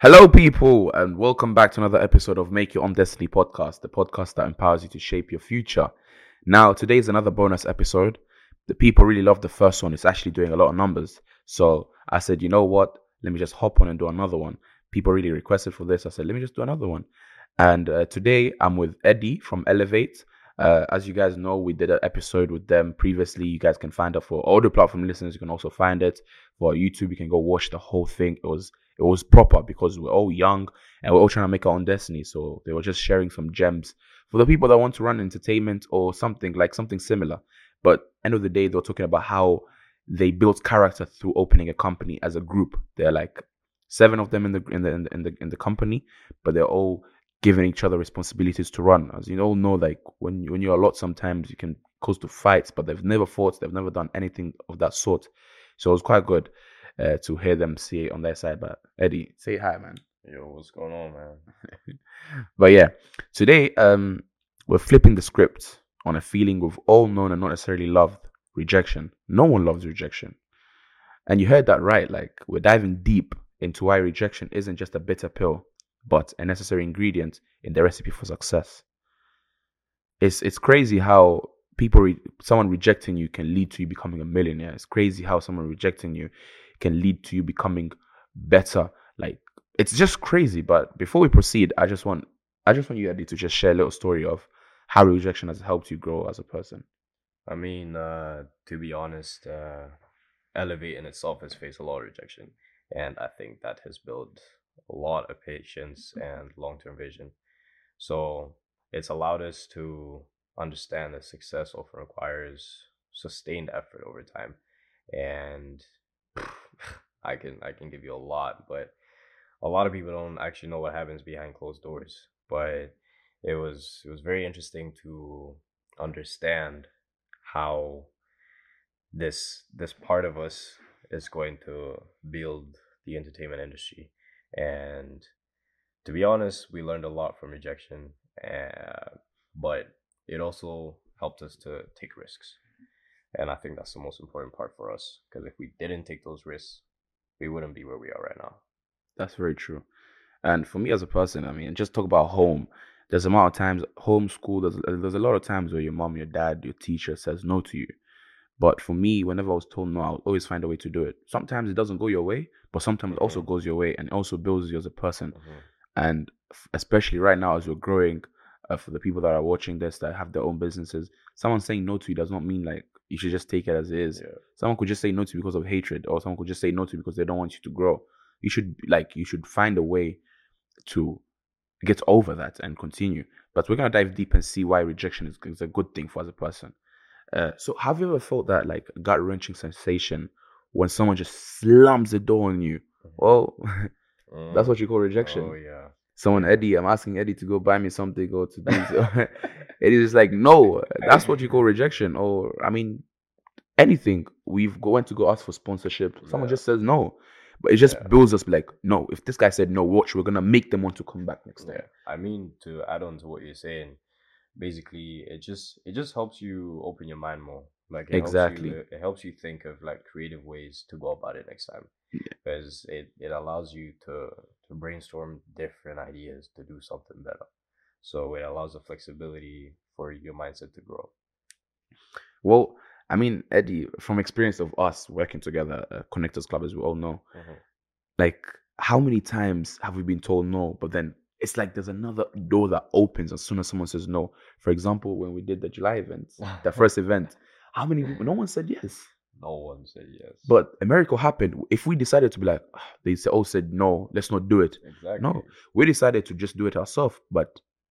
Hello people, and welcome back to another episode of Make Your Own Destiny podcast, the podcast that empowers you to shape your future. Now, today is another bonus episode. The people really love the first one. It's actually doing a lot of numbers. So I said, you know what? Let me just hop on and do another one. People really requested for this. I said, let me just do another one. And today I'm with Eddie from Elevate. As you guys know, we did an episode with them previously. You guys can find it for audio platform listeners. You can also find it for YouTube. You can go watch the whole thing. It was proper because we're all young and we're all trying to make our own destiny. So they were just sharing some gems for the people that want to run entertainment or something similar. But end of the day, they were talking about how they built character through opening a company as a group. They're like seven of them in the company, but they're all giving each other responsibilities to run. As you all know, like when you're a lot, sometimes you can cause to fights, but they've never fought. They've never done anything of that sort. So it was quite good. To hear them say it on their side. But Eddie, say hi, man. Yo, what's going on, man? But yeah, today we're flipping the script on a feeling we've all known and not necessarily loved: rejection. No one loves rejection. And you heard that right. Like, we're diving deep into why rejection isn't just a bitter pill, but a necessary ingredient in the recipe for success. It's crazy how someone rejecting you can lead to you becoming a millionaire. It's crazy how someone rejecting you can lead to you becoming better. Like, it's just crazy. But before we proceed, I just want you, Eddie, to just share a little story of how rejection has helped you grow as a person. I mean, to be honest, Elevate in itself has faced a lot of rejection, and I think that has built a lot of patience and long-term vision. So it's allowed us to understand that success often requires sustained effort over time, and I can give you a lot, but a lot of people don't actually know what happens behind closed doors. But it was very interesting to understand how this part of us is going to build the entertainment industry. And to be honest, we learned a lot from rejection, but it also helped us to take risks. And I think that's the most important part for us, because if we didn't take those risks, we wouldn't be where we are right now. That's very true. And for me as a person, I mean, just talk about home. There's a amount of times, homeschool, there's a lot of times where your mom, your dad, your teacher says no to you. But for me, whenever I was told no, I would always find a way to do it. Sometimes it doesn't go your way, but sometimes it also goes your way, and it also builds you as a person. And especially right now as you're growing, for the people that are watching this, that have their own businesses, someone saying no to you does not mean like you should just take it as it is. Yeah. Someone could just say no to you because of hatred, or someone could just say no to you because they don't want you to grow. You should find a way to get over that and continue. But we're going to dive deep and see why rejection is a good thing for as a person. So have you ever felt that like gut-wrenching sensation when someone just slams the door on you? Well, that's what you call rejection. Oh, yeah. Someone, Eddie, I'm asking Eddie to go buy me something, or to do. Eddie's just like, no, that's what you call rejection. Or, I mean, anything. We went to go ask for sponsorship. Someone just says no. But it just builds us like, no, if this guy said no, watch, we're going to make them want to come back next time. I mean, to add on to what you're saying, basically, it just helps you open your mind more. Like, it helps you think of like creative ways to go about it next time. Because it allows you to brainstorm different ideas to do something better. So it allows the flexibility for your mindset to grow. Well, I mean, Eddie, from experience of us working together, Connectors Club, as we all know, like, how many times have we been told no, but then it's like there's another door that opens as soon as someone says no. For example, when we did the July event, the first event, how many people, no one said yes. No one said yes. But a miracle happened. If we decided to be like, they all said no, let's not do it. Exactly. No, we decided to just do it ourselves. But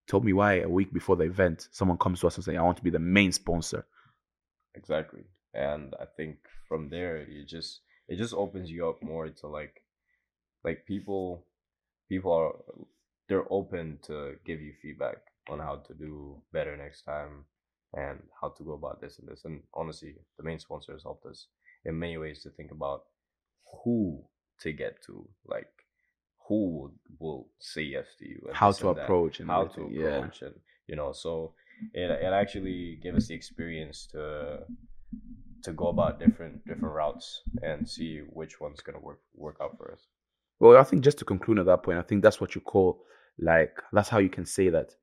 tell me why a week before the event, someone comes to us and says, I want to be the main sponsor. Exactly. And I think from there, it just opens you up more to like people are, they're open to give you feedback on how to do better next time, and how to go about this and this. And honestly, the main sponsor has helped us in many ways to think about who to get to, like who will say yes to you, and how to approach, and you know. So it actually gave us the experience to go about different routes and see which one's gonna work out for us. Well, I think just to conclude at that point, I think that's what you call, like, that's how you can say that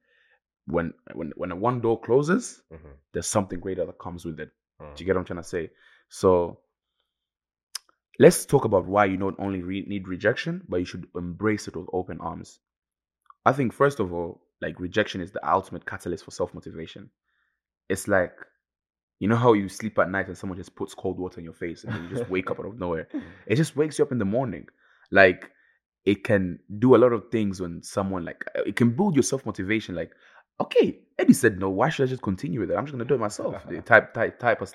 when a one door closes, mm-hmm. there's something greater that comes with it. Mm. Do you get what I'm trying to say? So let's talk about why you don't only need rejection, but you should embrace it with open arms. I think, first of all, like, rejection is the ultimate catalyst for self-motivation. It's like, you know how you sleep at night and someone just puts cold water in your face and then you just wake up out of nowhere. It just wakes you up in the morning. Like, it can do a lot of things when someone, like, it can build your self-motivation. Like, okay, Eddie said no, why should I just continue with it? I'm just going to do it myself. type of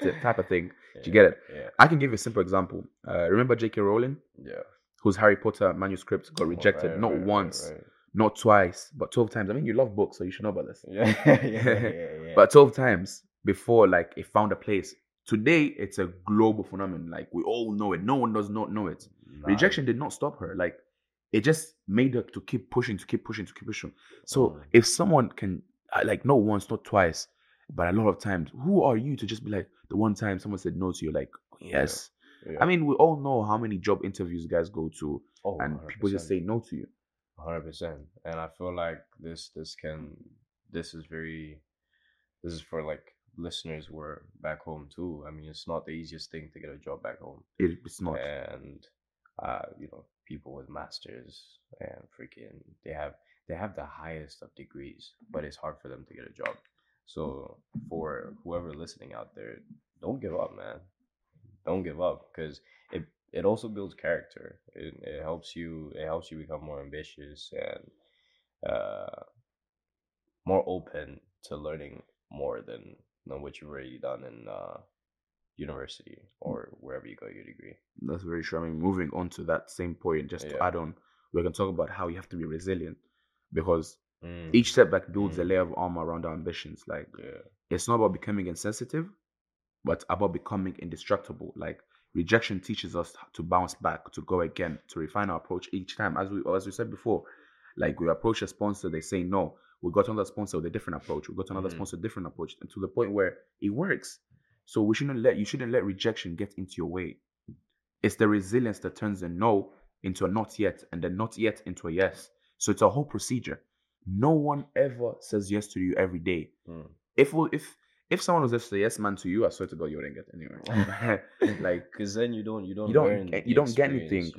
thing. Yeah, do you get it? Yeah. I can give you a simple example. Remember J.K. Rowling? Yeah. Whose Harry Potter manuscript got rejected not once, not twice, but 12 times. I mean, you love books, so you should know about this. Yeah. But 12 times before, like, it found a place. Today, it's a global phenomenon. Like, we all know it. No one does not know it. Nice. Rejection did not stop her. Like, it just made her to keep pushing. So if someone can, like, not once, not twice, but a lot of times, who are you to just be like, the one time someone said no to you, like, yes. Yeah. Yeah. I mean, we all know how many job interviews guys go to, and 100%. People just say no to you. 100%. And I feel like this is for, like, listeners who are back home too. I mean, it's not the easiest thing to get a job back home. It's not. And people with masters and freaking they have the highest of degrees, but it's hard for them to get a job. So for whoever listening out there, don't give up, man. Don't give up, because it also builds character. It helps you. It helps you become more ambitious and more open to learning more than what you've already done in university or wherever you got your degree. That's very true. I mean, moving on to that same point, just to add on, we're going to talk about how you have to be resilient, because each setback builds a layer of armor around our ambitions. Like, it's not about becoming insensitive, but about becoming indestructible. Like, rejection teaches us to bounce back, to go again, to refine our approach each time. As we said before, like, we approach a sponsor, they say no. We got another sponsor with a different approach. We got another sponsor, different approach, and to the point where it works. So you shouldn't let rejection get into your way. It's the resilience that turns a no into a not yet, and the not yet into a yes. So it's a whole procedure. No one ever says yes to you every day. Mm. If someone was just a yes man to you, I swear to God, you wouldn't get anywhere. Like, because then you don't get anything.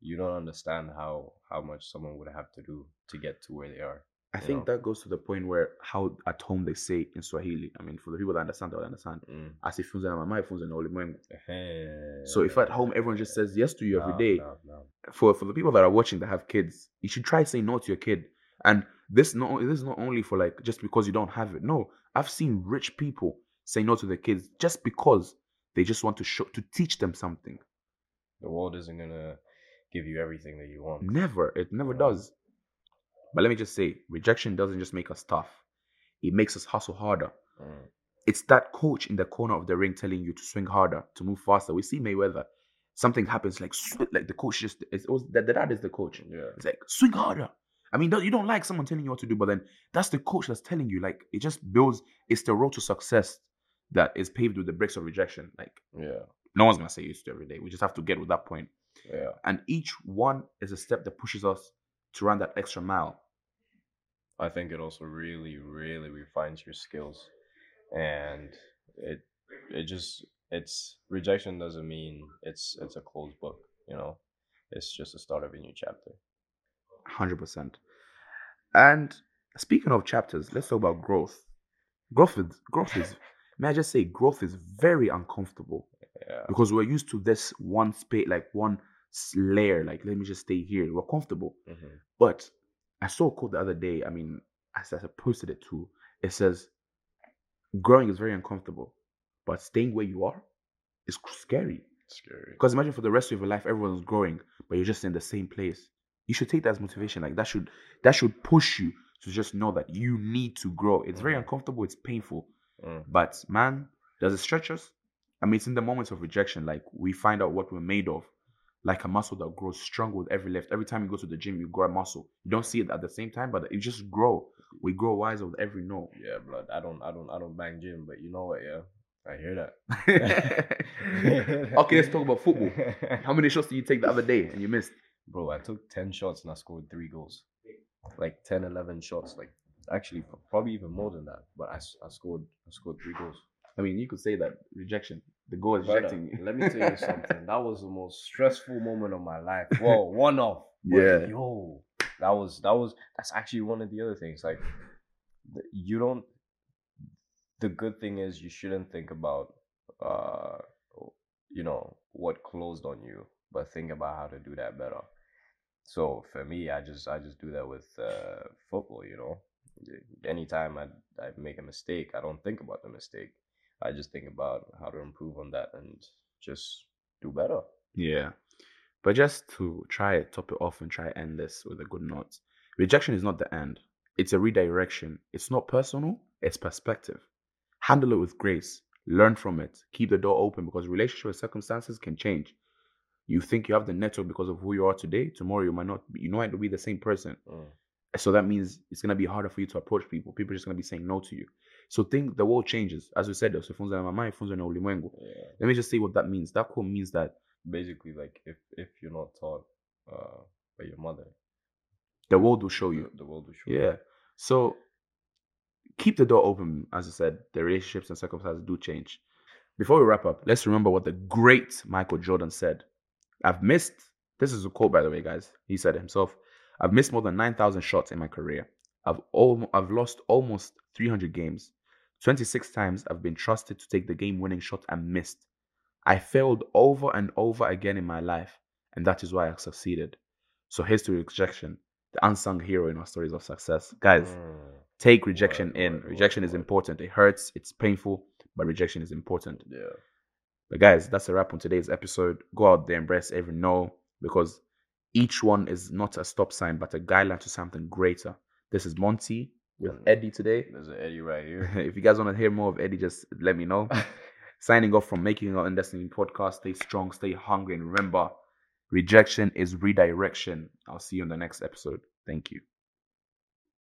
You don't understand how much someone would have to do to get to where they are. I think that goes to the point where how at home they say in Swahili. I mean, for the people that understand, Asifunze na mama, ifunze na ulimwengu. So if at home everyone just says yes to you every day, for the people that are watching that have kids, you should try saying no to your kid. And this is not only for, like, just because you don't have it. No, I've seen rich people say no to their kids just because they just want to teach them something. The world isn't gonna give you everything that you want. Never. It never does. But let me just say, rejection doesn't just make us tough. It makes us hustle harder. Mm. It's that coach in the corner of the ring telling you to swing harder, to move faster. We see Mayweather. Something happens, like the coach just... the dad is the coach. Yeah. It's like, swing harder. I mean, you don't like someone telling you what to do, but then that's the coach that's telling you. Like, it just builds... It's the road to success that is paved with the bricks of rejection. Like, no one's going to say yes to every day. We just have to get with that point. Yeah. And each one is a step that pushes us to run that extra mile. I think it also really, really refines your skills, and rejection doesn't mean it's a closed book. You know, it's just the start of a new chapter. 100%. And speaking of chapters, let's talk about growth. Growth is. May I just say, growth is very uncomfortable because we're used to this one space, like one layer, like, let me just stay here, we're comfortable. But I saw a quote the other day, I mean, as I posted it too, it says, growing is very uncomfortable, but staying where you are is scary, because imagine for the rest of your life everyone's growing, but you're just in the same place. You should take that as motivation. Like, that should push you to just know that you need to grow. It's very uncomfortable, it's painful, but man, does it stretch us? I mean, it's in the moments of rejection, like, we find out what we're made of. Like a muscle that grows stronger with every lift. Every time you go to the gym, you grow a muscle. You don't see it at the same time, but it just grow. We grow wiser with every no. Yeah, blood. I don't bang gym, but you know what? Yeah, I hear that. Okay, let's talk about football. How many shots did you take the other day and you missed? Bro, I took 10 shots and I scored 3 goals. Like 10, 11 shots. Like actually, probably even more than that. But I scored 3 goals. I mean, you could say that rejection. The goal is rejecting you. Let me tell you something. That was the most stressful moment of my life. Whoa, one off. Yeah. Yo, that's actually one of the other things. Like, the good thing is you shouldn't think about, what closed on you, but think about how to do that better. So for me, I just do that with football. You know, anytime I make a mistake, I don't think about the mistake. I just think about how to improve on that and just do better. Yeah. But just to top it off and end this with a good note. Rejection is not the end. It's a redirection. It's not personal. It's perspective. Handle it with grace. Learn from it. Keep the door open because relationship and circumstances can change. You think you have the network because of who you are today. Tomorrow you might not. You might be the same person. Mm. So that means it's going to be harder for you to approach people. People are just going to be saying no to you. So the world changes. As we said, let me just say what that means. That quote means that basically, like, if you're not taught by your mother, the world will show you. The world will show you. Yeah. So keep the door open. As I said, the relationships and circumstances do change. Before we wrap up, let's remember what the great Michael Jordan said. This is a quote, by the way, guys. He said it himself. I've missed more than 9,000 shots in my career. I've lost almost 300 games. 26 times I've been trusted to take the game-winning shot and missed. I failed over and over again in my life, and that is why I succeeded. So here's to rejection, the unsung hero in our stories of success. Guys, take rejection in. Rejection is important. It hurts. It's painful, but rejection is important. Yeah. But guys, that's a wrap on today's episode. Go out there, embrace every no, because each one is not a stop sign, but a guideline to something greater. This is Monty with Eddie today. There's an Eddie right here. If you guys want to hear more of Eddie, just let me know. Signing off from Making Our Destiny podcast. Stay strong, stay hungry, and remember, rejection is redirection. I'll see you on the next episode. Thank you.